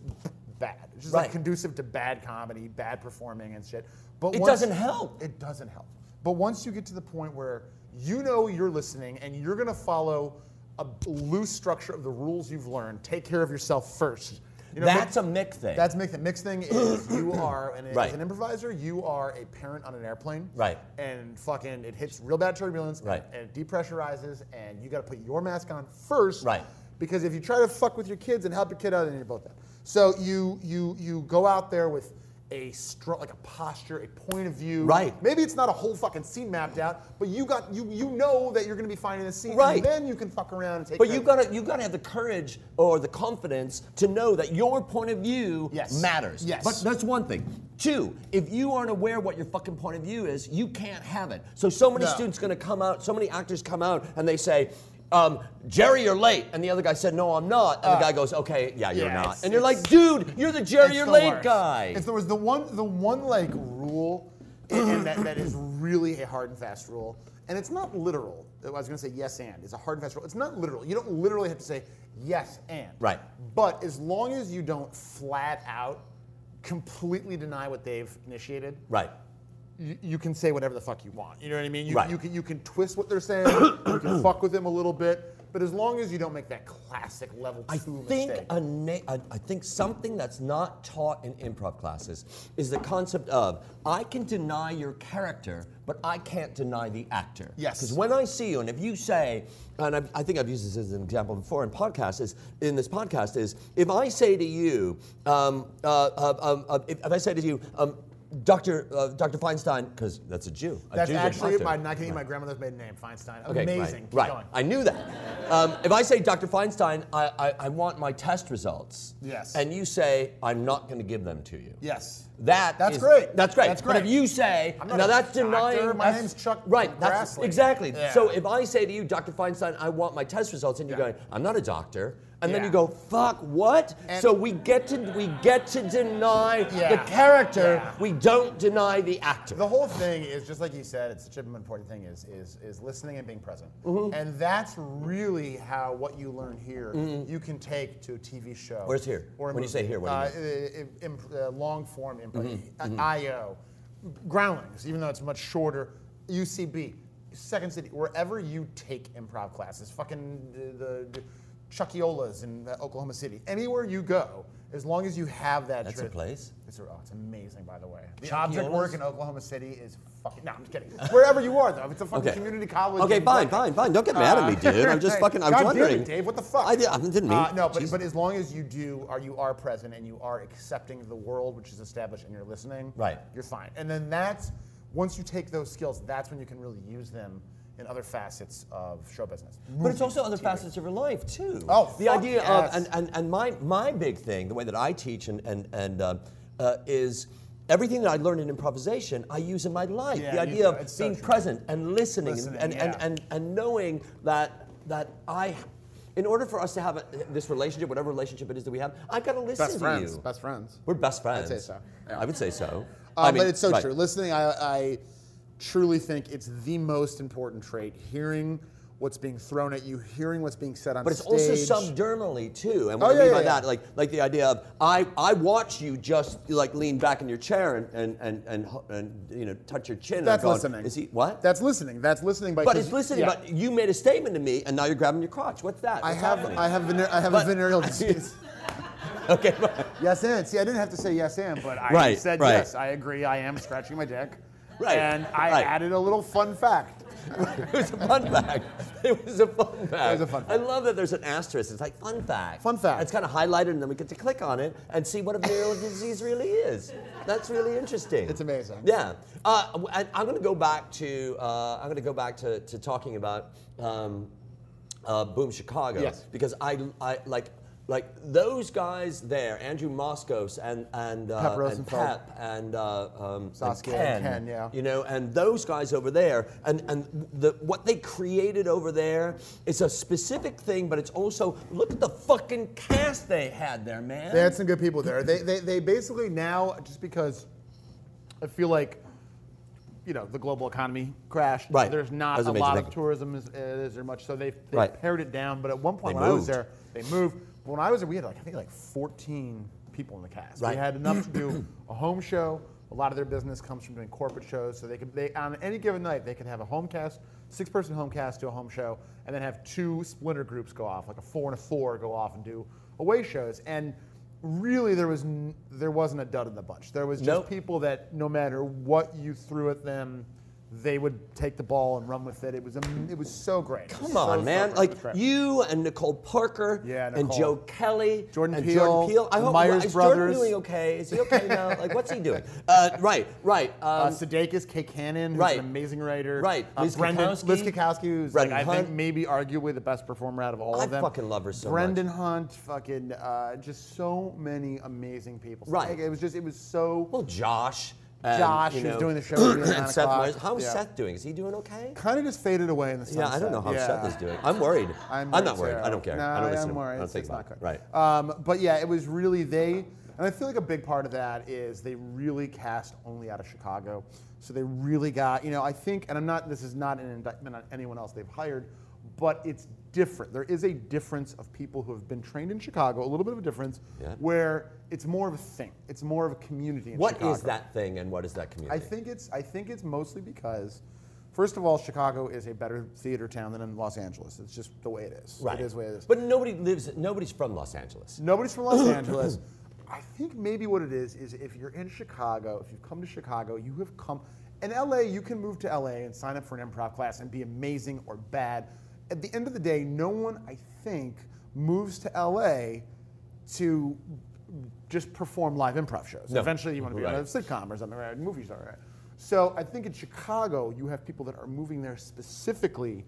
bad. It's just like conducive to bad comedy, bad performing, and shit. But it doesn't help. It doesn't help. But once you get to the point where you know you're listening, and you're gonna follow a loose structure of the rules you've learned. Take care of yourself first. You know, that's a Mick thing. That's a Mick thing. Mick's thing is you are, and as an improviser, you are a parent on an airplane. Right. And fucking, it hits real bad turbulence. Right. And it depressurizes, and you got to put your mask on first. Right. Because if you try to fuck with your kids and help your kid out, then you're both dead. So you go out there with a posture, a point of view. Right. Maybe it's not a whole fucking scene mapped out, but you know that you're going to be finding the scene. Right. And then you can fuck around and take. But you gotta have the courage or the confidence to know that your point of view matters. Yes. But that's one thing. Two, if you aren't aware what your fucking point of view is, you can't have it. So many students going to come out. So many actors come out and they say, Jerry, you're late. And the other guy said, no, I'm not. And the guy goes, okay, you're not. And you're like, dude, you're the Jerry, you're late guy. If there was the one like rule, and that is really a hard and fast rule, and it's not literal. I was going to say yes and. It's a hard and fast rule. It's not literal. You don't literally have to say yes and. Right. But as long as you don't flat out completely deny what they've initiated. Right. You can say whatever the fuck you want. You know what I mean? You can twist what they're saying. You can fuck with them a little bit, but as long as you don't make that classic level 2 mistake. I think something that's not taught in improv classes is the concept of I can deny your character, but I can't deny the actor. Yes. Because when I see you, and if you say, and I think I've used this as an example before in podcasts, if I say to you, Dr. Feinstein, because that's a Jew. That's actually my grandmother's maiden name, Feinstein. Amazing. Right. Keep going. I knew that. If I say Dr. Feinstein, I want my test results. Yes. And you say I'm not going to give them to you. Yes. That's great. That's great. But if you say that's denying. My name's Chuck. Right. That's exactly. Yeah. So if I say to you, Dr. Feinstein, I want my test results, and you're going, I'm not a doctor. And then you go, fuck, what? And so we get to deny the character. Yeah. We don't deny the actor. The whole thing is, just like you said, it's such an important thing, is listening and being present. Mm-hmm. And that's really how what you learn here, you can take to a TV show. Where's here? Or when you say here, what do you mean? Long-form improv. Mm-hmm. I.O. Groundlings, even though it's much shorter. UCB, Second City, wherever you take improv classes, fucking the Chuckyola's in Oklahoma City. Anywhere you go, as long as you have that. That's a place. It's amazing, by the way. The object work in Oklahoma City is fucking. No, I'm just kidding. Wherever you are, though, it's a fucking community college. Okay, fine. Don't get mad at me, dude. I'm just fucking. I'm wondering, Dave, what the fuck? I didn't mean. No, but as long as you are present and you are accepting the world which is established and you're listening, right? You're fine. And then once you take those skills, that's when you can really use them in other facets of show business. But it's also other facets of your life, too. Oh, the idea of, and my big thing, the way that I teach and is everything that I learned in improvisation, I use in my life. Yeah, the idea of being present and listening and knowing that I, in order for us to have this relationship, whatever relationship it is that we have, I've got to listen to you. Best friends. We're best friends. I'd say so. Yeah. I would say so. But it's so true. Listening, I truly think it's the most important trait. Hearing what's being thrown at you, hearing what's being said on stage. But it's also subdermally too. And what I mean by that, like the idea of I watch you just like lean back in your chair and you know touch your chin. That's listening. Is he what? That's listening. That's listening by. But it's listening. Yeah. But you made a statement to me, and now you're grabbing your crotch. What's that? I have a venereal disease. Okay. But. Yes, and see, I didn't have to say yes, and but I said yes. I agree. I am scratching my dick. Right. And I added a little fun fact. It was a fun fact. I love that there's an asterisk. It's like, fun fact. Fun fact. It's kind of highlighted, and then we get to click on it and see what a venereal disease really is. That's really interesting. It's amazing. Yeah. I'm going to go back to talking about Boom Chicago. Yes. Because I like Like those guys there, Andrew Moskos and Pep and Saskia and Ken, yeah. You know, and those guys over there, and what they created over there, it's a specific thing, but it's also look at the fucking cast they had there, man. They had some good people there. They basically now, just because I feel like, you know, the global economy crashed. Right. There's not a lot of tourism as much, so they right. pared it down. But at one point when I was there, they moved. When I was there, we had I think 14 people in the cast. Right. We had enough to do a home show. A lot of their business comes from doing corporate shows, so they on any given night they could have a home cast, 6-person home cast, do a home show, and then have 2 splinter groups go off, like a 4 and a 4 go off and do away shows. And really, there wasn't a dud in the bunch. There was just people that no matter what you threw at them, they would take the ball and run with it. It was so great. Come on, man! So like you and Nicole Parker, and Joe Kelly, Jordan Peele. I hope Myers Brothers. Is Jordan doing okay? Is he okay now? Like, what's he doing? Right. Sudeikis, Kay Cannon, who's an amazing writer. Right. Liz Kukowski, who's Brendan Hunt. I think maybe arguably the best performer out of all of them. I fucking love her so much. Brendan Hunt, fucking just so many amazing people. Right. Like, it was so. Well, Josh. Josh, who's doing the show. And Seth Meyers. How is Seth doing? Is he doing okay? Kind of just faded away in the sunset. Yeah, I don't know how Seth is doing. I'm worried. I'm not worried. I don't care. No, I don't listen to him. I don't think about it. Right. But yeah, it was really and I feel like a big part of that is they really cast only out of Chicago. So they really got, I think, and this is not an indictment on anyone else they've hired, but it's different. There is a difference of people who have been trained in Chicago, a little bit of a difference, where it's more of a thing. It's more of a community in Chicago. What is that thing and what is that community? I think it's mostly because, first of all, Chicago is a better theater town than in Los Angeles. It's just the way it is. Right. It is the way it is. But nobody's from Los Angeles. Nobody's from Los Angeles. I think maybe what it is if you're in Chicago, if you've come to Chicago, you have come. In LA, you can move to LA and sign up for an improv class and be amazing or bad. At the end of the day, no one, I think, moves to LA to just perform live improv shows. No. Eventually, you want to be on a sitcom or something, right? Movies are right. So I think in Chicago, you have people that are moving there specifically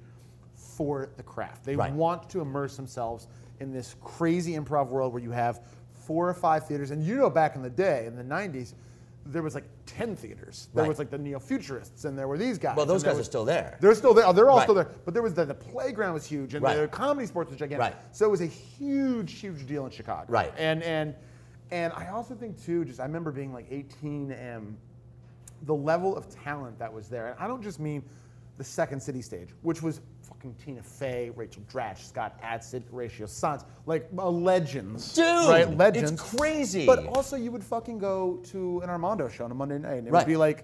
for the craft. They want to immerse themselves in this crazy improv world where you have 4 or 5 theaters. And back in the day, in the 90s, there was 10 theaters. There was the neo-futurists, and there were these guys. Well, those guys are still there. They're still there. Oh, they're all still there. But there was the playground was huge, and the comedy sports was gigantic. Right. So it was a huge, huge deal in Chicago. Right. And I also think too, just I remember being 18, and the level of talent that was there. And I don't just mean the Second City stage, which was fucking Tina Fey, Rachel Dratch, Scott Adsit, Horatio Sanz, legends. Dude, legends. It's crazy. But also you would fucking go to an Armando show on a Monday night, and it would be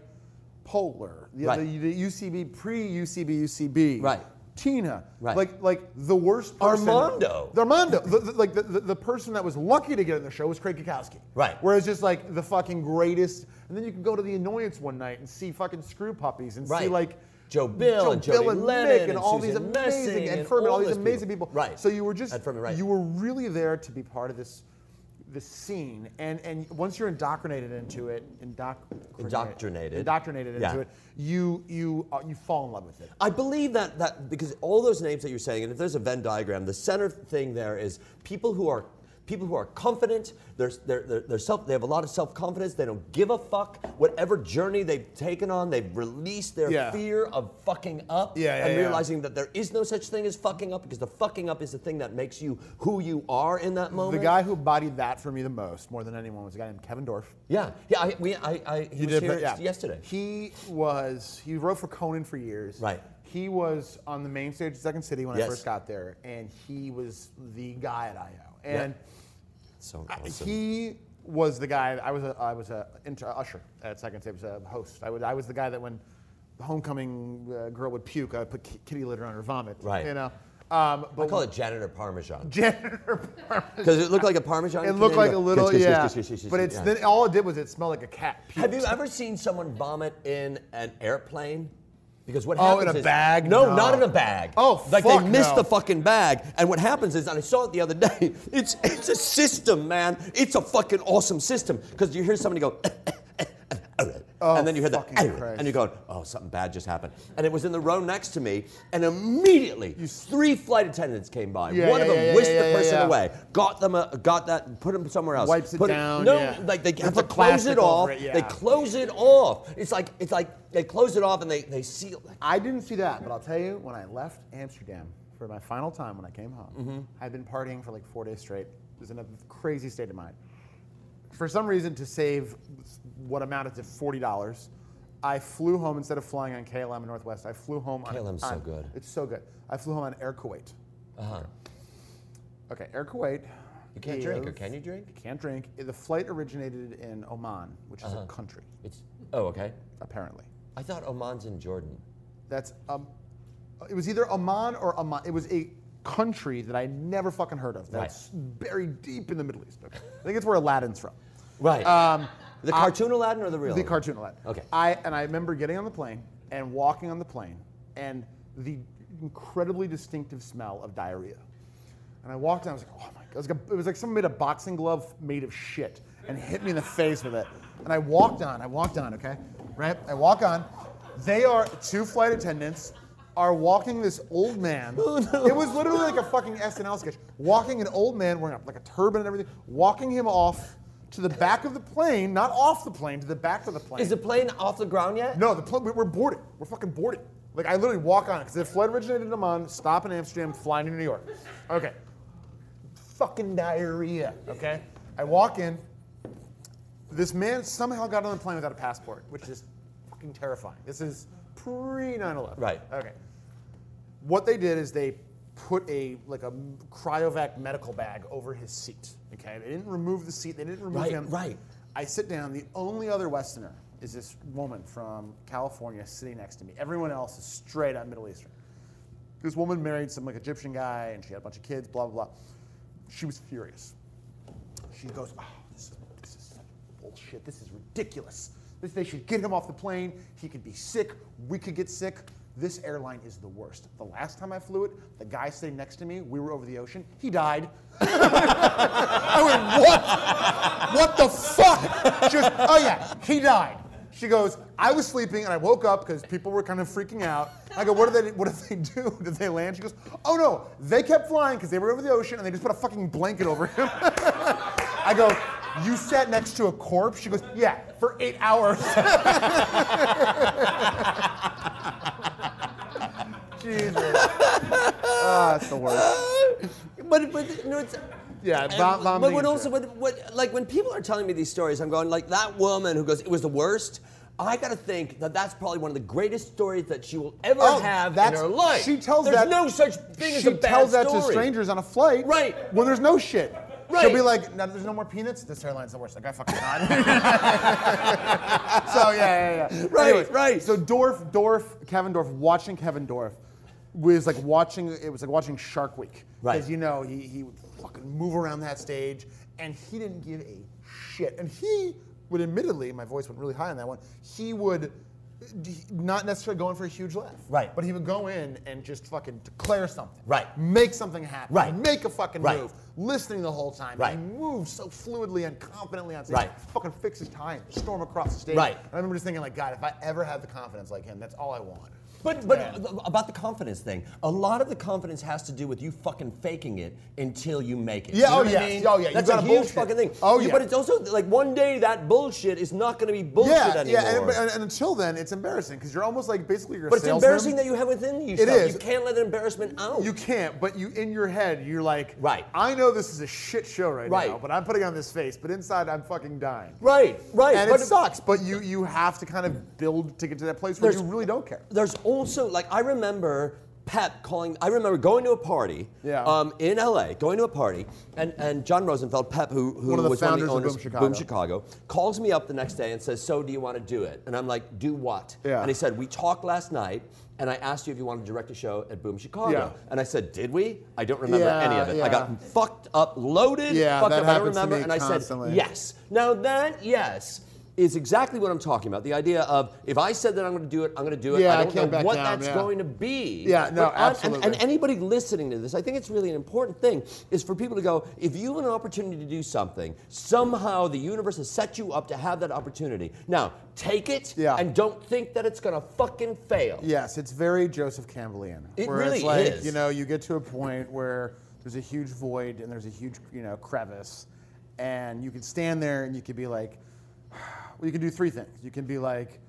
Polar, the UCB, pre-UCB. Right. Tina, the worst person. Armando. The person that was lucky to get in the show was Craig Kukowski. Right. Whereas just the fucking greatest, and then you can go to the Annoyance one night and see fucking Screw Puppies and see Joe Bill and Jody Lennon Mick and all these amazing and Fermin, all these amazing people. Right. So you were you were really there to be part of this scene, and once you're indoctrinated into it, you fall in love with it. I believe that because all those names that you're saying, and if there's a Venn diagram, the center thing there is people who are confident. They have a lot of self-confidence. They don't give a fuck. Whatever journey they've taken on, they've released their fear of fucking up and realizing that there is no such thing as fucking up, because the fucking up is the thing that makes you who you are in that moment. The guy who embodied that for me the most, more than anyone, was a guy named Kevin Dorff. Yeah, yeah. He was here yesterday. He wrote for Conan for years. Right. He was on the main stage at Second City when I first got there, and he was the guy at I.O. And so awesome. He was the guy. I was an usher at Second City. I was a host. I was the guy that when the homecoming girl would puke, I would put kitty litter on her vomit. Right. I call it janitor parmesan. Janitor parmesan. Because it looked like a parmesan. It looked like a little, but it's then all it did was it smelled like a cat puke. Have you ever seen someone vomit in an airplane? Because what happens is... Oh, in a bag? No, not in a bag. Oh, fuck, they missed the fucking bag. And what happens is, and I saw it the other day, it's a system, man. It's a fucking awesome system. Because you hear somebody go... and then you hear that, and you're going, oh, something bad just happened. And it was in the row next to me, and immediately three flight attendants came by. Yeah, One of them whisked the person away, got that, put them somewhere else. Wipes it down. Like they have to close it off. They close it off. It's like they close it off and they seal it. I didn't see that, but I'll tell you, when I left Amsterdam for my final time when I came home, I'd been partying for like 4 days straight. It was in a crazy state of mind. For some reason, to save what amounted to $40, I flew home instead of flying on KLM and Northwest. I flew home on KLM's so good. It's so good. I flew home on Air Kuwait. Okay, Air Kuwait. You can't drink, or can you drink? You can't drink. The flight originated in Oman, which is a country. Okay. Apparently. I thought Oman's in Jordan. That's it was either Oman or Amman. It was a country that I never fucking heard of. That's buried deep in the Middle East. Okay. I think it's where Aladdin's from. Right. The cartoon Aladdin or the real? The cartoon Aladdin. Okay. I remember getting on the plane and walking on the plane and the incredibly distinctive smell of diarrhea. And I walked and I was like, oh my God. It was like someone made a boxing glove made of shit and hit me in the face with it. And I walked on, okay? Right? I walk on. They are two flight attendants. Are walking this old man. Oh, no. It was literally like a fucking SNL sketch. Walking an old man wearing like a turban and everything, walking him off to the back of the plane, not off the plane, to the back of the plane. Is the plane off the ground yet? No, the plane. We're boarded. We're fucking boarded. Like I literally walk on it because the flight originated in Amman, stop in Amsterdam, flying to New York. Okay. Fucking diarrhea. Okay. I walk in. This man somehow got on the plane without a passport, which is fucking terrifying. This is pre-9/11. Right. Okay. What they did is they put a cryovac medical bag over his seat. Okay. They didn't remove the seat. They didn't remove him. Right. I sit down. The only other Westerner is this woman from California sitting next to me. Everyone else is straight up Middle Eastern. This woman married some Egyptian guy, and she had a bunch of kids. Blah blah blah. She was furious. She goes, "Oh, this is bullshit. This is ridiculous. They should get him off the plane. He could be sick. We could get sick. This airline is the worst. The last time I flew it, the guy sitting next to me, we were over the ocean. He died." I went, what? What the fuck? She goes, "Oh yeah, he died." She goes, "I was sleeping and I woke up because people were kind of freaking out." I go, what did they do? Did they land? She goes, "Oh no, they kept flying because they were over the ocean and they just put a fucking blanket over him." I go, "You sat next to a corpse?" She goes, "Yeah, for 8 hours." Jesus. Oh, that's the worst. But no, it's... Yeah, vomiting. But also, when people are telling me these stories, I'm going, like, that woman who goes, "It was the worst," I got to think that that's probably one of the greatest stories that she will ever have in her life. She tells there's that... There's no such thing as a bad story. She tells that to strangers on a flight. Right. When there's no shit. Right. She'll be like, "No, there's no more peanuts. This airline's the worst. Like, I fucking died." So yeah. Right, anyways, right. So Kevin Dorff, watching Kevin Dorff was like watching. It was like watching Shark Week, right? Because he would fucking move around that stage, and he didn't give a shit. And he would, admittedly, my voice went really high on that one. He would not necessarily go in for a huge laugh, right? But he would go in and just fucking declare something, right? Make something happen, right? Make a fucking move. Listening the whole time, right? And he moved so fluidly and confidently on stage, right? Fucking fix his tie and storm across the stage, right? And I remember just thinking, like, God, if I ever had the confidence like him, that's all I want. But about the confidence thing, a lot of the confidence has to do with you fucking faking it until you make it. Yeah, you know what I mean? Oh yeah, that's a huge fucking thing. Oh yeah, but it's also like one day that bullshit is not going to be bullshit anymore. Yeah, and until then, it's embarrassing because you're almost like basically you're. But it's embarrassing that you have within you. It is. You can't let embarrassment out. You can't. But you in your head, you're like, right. I know this is a shit show right now, but I'm putting on this face. But inside, I'm fucking dying. Right. And it sucks. But you have to kind of build to get to that place where you really don't care. There's also, like, I remember Pep calling. I remember going to a party in LA, and John Rosenfeld, Pep, who was one of the owners of Boom Chicago, calls me up the next day and says, "So do you want to do it?" And I'm like, "Do what?" Yeah. And he said, "We talked last night, and I asked you if you wanted to direct a show at Boom Chicago." Yeah. And I said, "Did we?" I don't remember any of it. Yeah. I got fucked up, loaded, I don't remember. And constantly. I said, "Yes." Now that, yes. is exactly what I'm talking about. The idea of, if I said that I'm going to do it, I'm going to do it. Yeah, I don't know what that's going to be. Yeah, no, absolutely. And anybody listening to this, I think it's really an important thing, is for people to go, if you have an opportunity to do something, somehow the universe has set you up to have that opportunity. Now, take it and don't think that it's going to fucking fail. Yes, it's very Joseph Campbellian. It really it's like, is. You know, you get to a point where there's a huge void and there's a huge, you know, crevice, and you can stand there and you can be like, well, you can do three things. You can be like,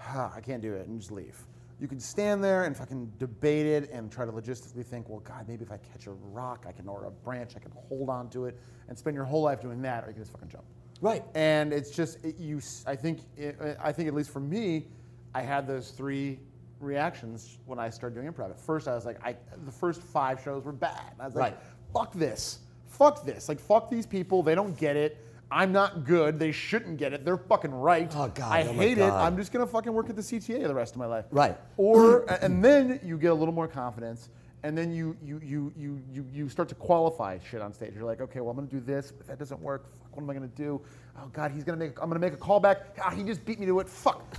I can't do it, and just leave. You can stand there and fucking debate it and try to logistically think, well, God, maybe if I catch a rock, I can, or a branch, I can hold on to it, and spend your whole life doing that, or you can just fucking jump. Right. And it's just, I think at least for me, I had those three reactions when I started doing improv. At first, I was like, the first five shows were bad. I was like, fuck this. Like, fuck these people. They don't get it. I'm not good. They shouldn't get it. They're fucking right. Oh, God. I hate it. I'm just going to fucking work at the CTA the rest of my life. Right. Or and then you get a little more confidence, and then you start to qualify shit on stage. You're like, okay, well, I'm going to do this, but that doesn't work. Fuck, what am I going to do? Oh, God, I'm going to make a callback. Ah, he just beat me to it. Fuck.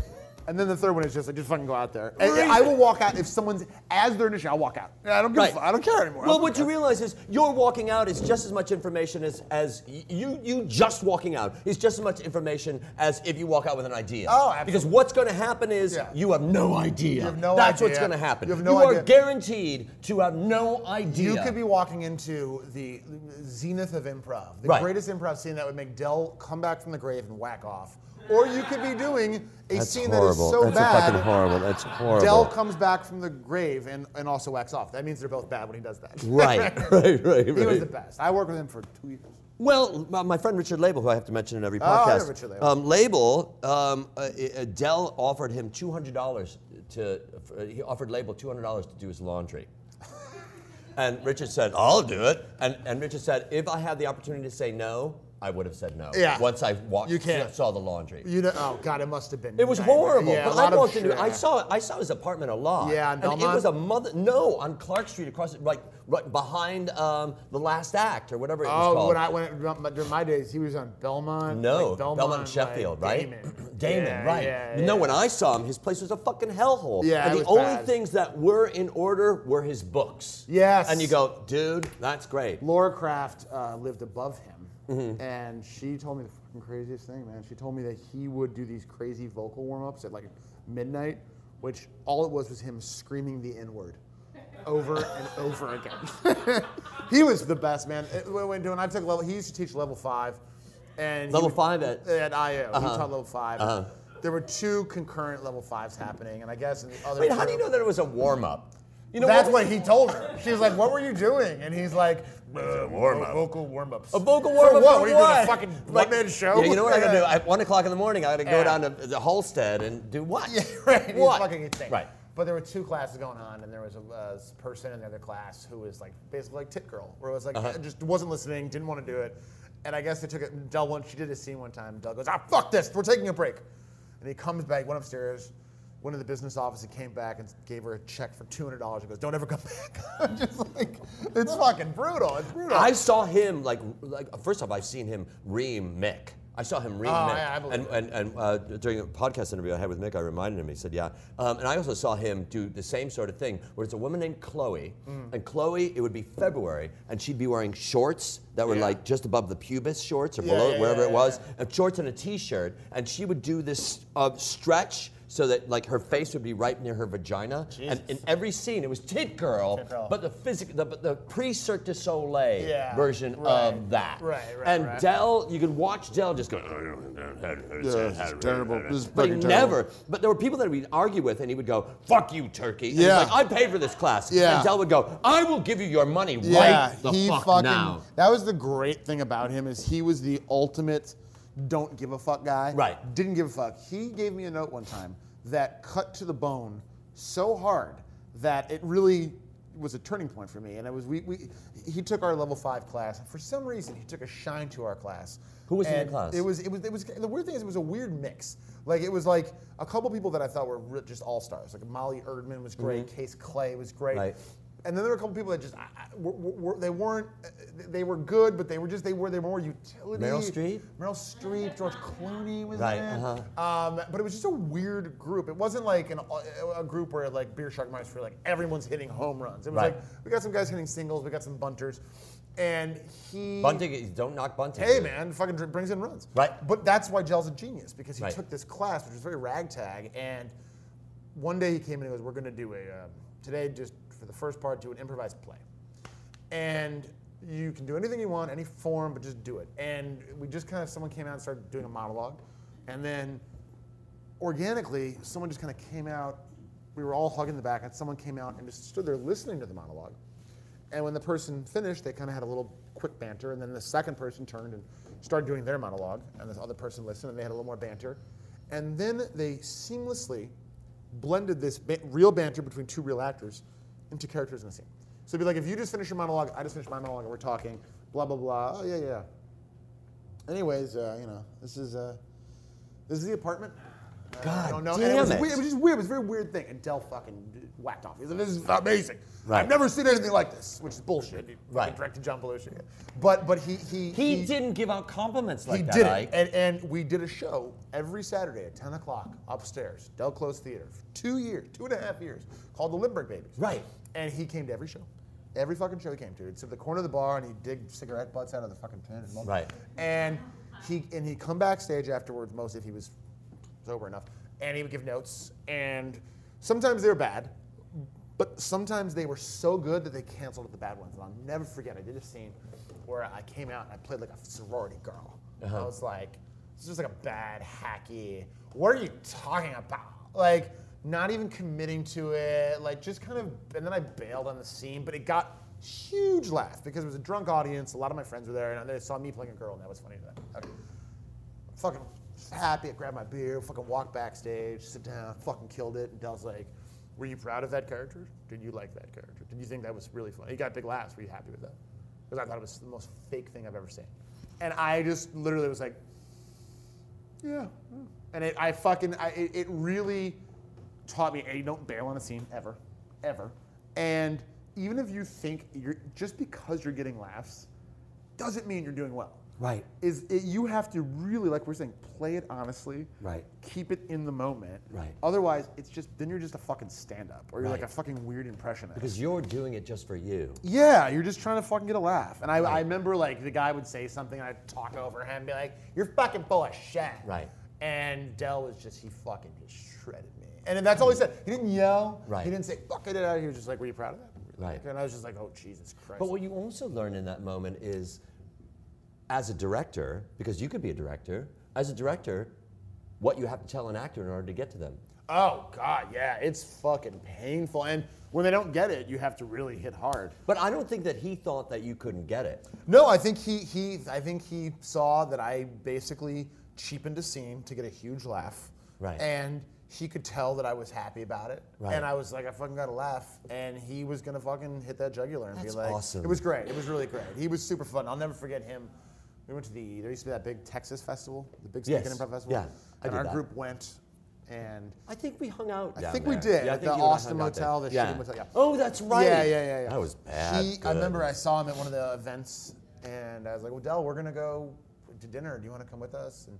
And then the third one is just like, just fucking go out there. And I will walk out if someone's as their initial. I'll walk out. I don't give a fuck. I don't care anymore. Well, what you realize is your walking out is just as much information as you just walking out is just as much information as if you walk out with an idea. Oh, absolutely. Because what's going to happen is you have no idea. You have no idea. That's what's going to happen. You have no idea. You are guaranteed to have no idea. You could be walking into the zenith of improv, the greatest improv scene that would make Dell come back from the grave and whack off. Or you could be doing a scene that is so bad. That's fucking horrible. That's horrible. Dell comes back from the grave and also whacks off. That means they're both bad when he does that. Right. He was the best. I worked with him for 2 years. Well, my friend Richard Label, who I have to mention in every podcast. Oh, I know Richard Label. Dell offered him $200 he offered Label $200 to do his laundry. And Richard said, I'll do it. And Richard said, if I had the opportunity to say no, I would have said no. Yeah. Once I saw the laundry. You know, oh God, it must have been. It was horrible. Yeah, but I walked into. I saw his apartment a lot. Yeah, and it was a mother. No, on Clark Street, across right behind the last act or whatever it was called. During my days, he was on Belmont. No, Belmont and Sheffield, right? Damon, yeah, right? Yeah, no, when I saw him, his place was a fucking hellhole. Yeah, and the only things that were in order were his books. Yes. And you go, dude, that's great. Laura Kraft lived above him. Mm-hmm. And she told me the fucking craziest thing, man. She told me that he would do these crazy vocal warm-ups at like midnight, which all it was him screaming the N-word over and over again. He was the best, man. When I took level, he used to teach level 5, and at I.O. Uh-huh. He taught level 5. Uh-huh. There were two concurrent level 5s happening, and I guess in the other. Wait, how do you know that it was a warm-up? You know, that's what he told her. She was like, what were you doing? And he's like, vocal warm-ups. A vocal warm-up? What? Were you doing a fucking one-man show? Yeah, you know what I gotta do? At 1 o'clock in the morning, I gotta go down to the Halstead and do what? Yeah, right. What? He's fucking insane. Right. But there were two classes going on, and there was a person in the other class who was like basically like Tit Girl, where it was like, just wasn't listening, didn't want to do it. And I guess they took it. She did a scene one time. Doug goes, fuck this. We're taking a break. And he comes back, went upstairs, went to the business office and came back and gave her a check for $200 and goes, don't ever come back. I'm just like, it's fucking brutal. It's brutal. I saw him, first off, I've seen him ream Mick. Oh, yeah, I believe and during a podcast interview I had with Mick, I reminded him, he said, yeah. And I also saw him do the same sort of thing, where it's a woman named Chloe, and Chloe, it would be February, and she'd be wearing shorts that were like just above the pubis shorts or below, wherever it was, and shorts and a t-shirt, and she would do this stretch so that like her face would be right near her vagina. Jesus. And in every scene it was Tit Girl. But the pre-Cirque du Soleil version of that. Right. And Dell, you could watch Dell just go, this is terrible. This is fucking terrible. But there were people that we'd argue with and he would go, fuck you, turkey. And he's like, I paid for this class. Yeah. And Dell would go, I will give you your money right the fuck now. That was the great thing about him, is he was the ultimate don't give a fuck guy. Right. Didn't give a fuck. He gave me a note one time that cut to the bone so hard that it really was a turning point for me. And it was he took our level 5 class. For some reason, he took a shine to our class. Who was in the class? It was the weird thing is, it was a weird mix. Like, it was like a couple people that I thought were just all-stars. Like Molly Erdman was great, Case Clay was great. Right. And then there were a couple people that just they were good, but they were more utility. Meryl Streep, George Clooney was right, in it. But it was just a weird group. It wasn't like a group where like Beer Shark Mice where like everyone's hitting home runs. It was right. Like we got some guys hitting singles, we got some bunters, and bunting. Don't knock bunting. Hey man, fucking brings in runs. Right. But that's why Gel's a genius because he right. took this class which was very ragtag, and one day he came in and goes, "We're going to do a today just." For the first part, do an improvised play. And you can do anything you want, any form, but just do it. And we just kind of, someone came out and started doing a monologue. And then organically, someone just kind of came out. We were all hugging the back, and someone came out and just stood there listening to the monologue. And when the person finished, they kind of had a little quick banter. And then the second person turned and started doing their monologue. And this other person listened, and they had a little more banter. And then they seamlessly blended this real banter between two real actors into characters in the scene. So it'd be like, if you just finish your monologue, I just finished my monologue, and we're talking, blah, blah, blah, oh, yeah, yeah. Anyways, this is the apartment. God I don't know. Damn it. It was just weird. It was a very weird thing. And Del fucking whacked off. He was like, this is amazing. Right. I've never seen anything like this, which is bullshit. He right. directed John Belushi. But he didn't give out compliments like that, Ike. He didn't. And we did a show every Saturday at 10 o'clock upstairs, Del Close Theater, for 2.5 years, called The Lindbergh Babies. Right. And he came to every show. Every fucking show he came to. He'd sit at the corner of the bar, and he'd dig cigarette butts out of the fucking tin. Right. And he'd come backstage afterwards, most if he was sober enough, and he would give notes, and sometimes they were bad, but sometimes they were so good that they canceled the bad ones. And I'll never forget, I did a scene where I came out and I played like a sorority girl. Uh-huh. I was like, this is just like a bad, hacky, what are you talking about? Like, not even committing to it, like just kind of, and then I bailed on the scene, but it got huge laugh because it was a drunk audience, a lot of my friends were there, and they saw me playing a girl, and that was funny to them. Okay. Fucking happy, I grabbed my beer, fucking walked backstage, sit down, fucking killed it. And Del's like, were you proud of that character? Did you like that character? Did you think that was really funny? You got big laughs, were you happy with that? Because I thought it was the most fake thing I've ever seen. And I just literally was like, yeah. And it really taught me, A, don't bail on a scene ever, ever. And even if you think, just because you're getting laughs, doesn't mean you're doing well. Right. You have to really, like we're saying, play it honestly. Right. Keep it in the moment. Right. Otherwise, then you're just a fucking stand-up, or you're right. like a fucking weird impressionist. Because you're doing it just for you. Yeah, you're just trying to fucking get a laugh. And I remember like the guy would say something, and I'd talk over him, and be like, "You're fucking full of shit." Right. And Del was he fucking just shredded me. And that's all he said. He didn't yell. Right. He didn't say fuck it out. He was just like, "Were you proud of that?" Right. And I was just like, "Oh Jesus Christ." But what you also learn in that moment is, as a director, because you could be a director, what you have to tell an actor in order to get to them. Oh God, yeah, it's fucking painful. And when they don't get it, you have to really hit hard. But I don't think that he thought that you couldn't get it. No, I think he saw that I basically cheapened a scene to get a huge laugh. Right. And he could tell that I was happy about it. Right. And I was like, I fucking gotta laugh. And he was gonna fucking hit that jugular and be like, awesome. It was great, it was really great. He was super fun, I'll never forget him. We went to there used to be that big Texas festival, the big Second Improv Festival. Yeah, and our group went, and I think we hung out. I think we did at the Austin Motel, the shooting motel. Yeah. Oh, that's right. Yeah. That was bad. I remember I saw him at one of the events, and I was like, "Well, Del, we're gonna go to dinner. Do you want to come with us?" And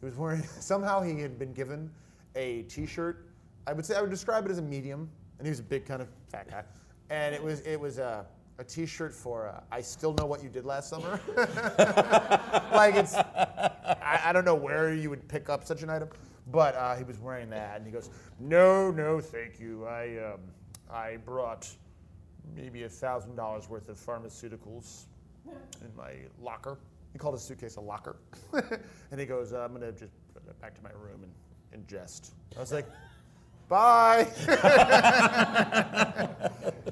he was wearing. Somehow he had been given a T-shirt. I would describe it as a medium, and he was a big kind of fat guy, and it was a T-shirt for I Still Know What You Did Last Summer. Like it's, I don't know where you would pick up such an item, but he was wearing that, and he goes, no, thank you. I brought maybe $1,000 worth of pharmaceuticals in my locker. He called his suitcase a locker. And he goes, I'm gonna just go back to my room and ingest. I was like, bye.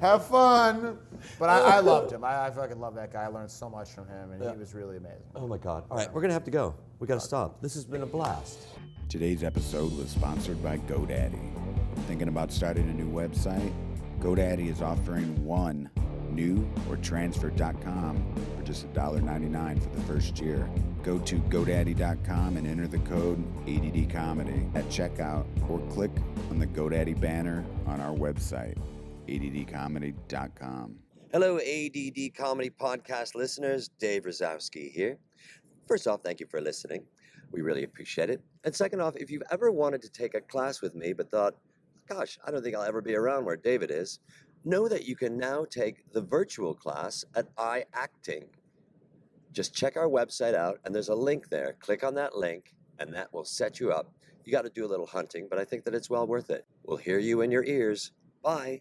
Have fun. But I loved him. I fucking love that guy. I learned so much from him, and he was really amazing. Oh, my God. All right, we're going to have to go. We got to stop. This has been a blast. Today's episode was sponsored by GoDaddy. Thinking about starting a new website? GoDaddy is offering one new or transfer.com for just $1.99 for the first year. Go to GoDaddy.com and enter the code ADDComedy at checkout, or click on the GoDaddy banner on our website. addcomedy.com. Hello, ADD Comedy Podcast listeners. Dave Razowski here. First off, thank you for listening. We really appreciate it. And second off, if you've ever wanted to take a class with me but thought, gosh, I don't think I'll ever be around where David is, know that you can now take the virtual class at iActing. Just check our website out, and there's a link there. Click on that link, and that will set you up. You got to do a little hunting, but I think that it's well worth it. We'll hear you in your ears. Bye.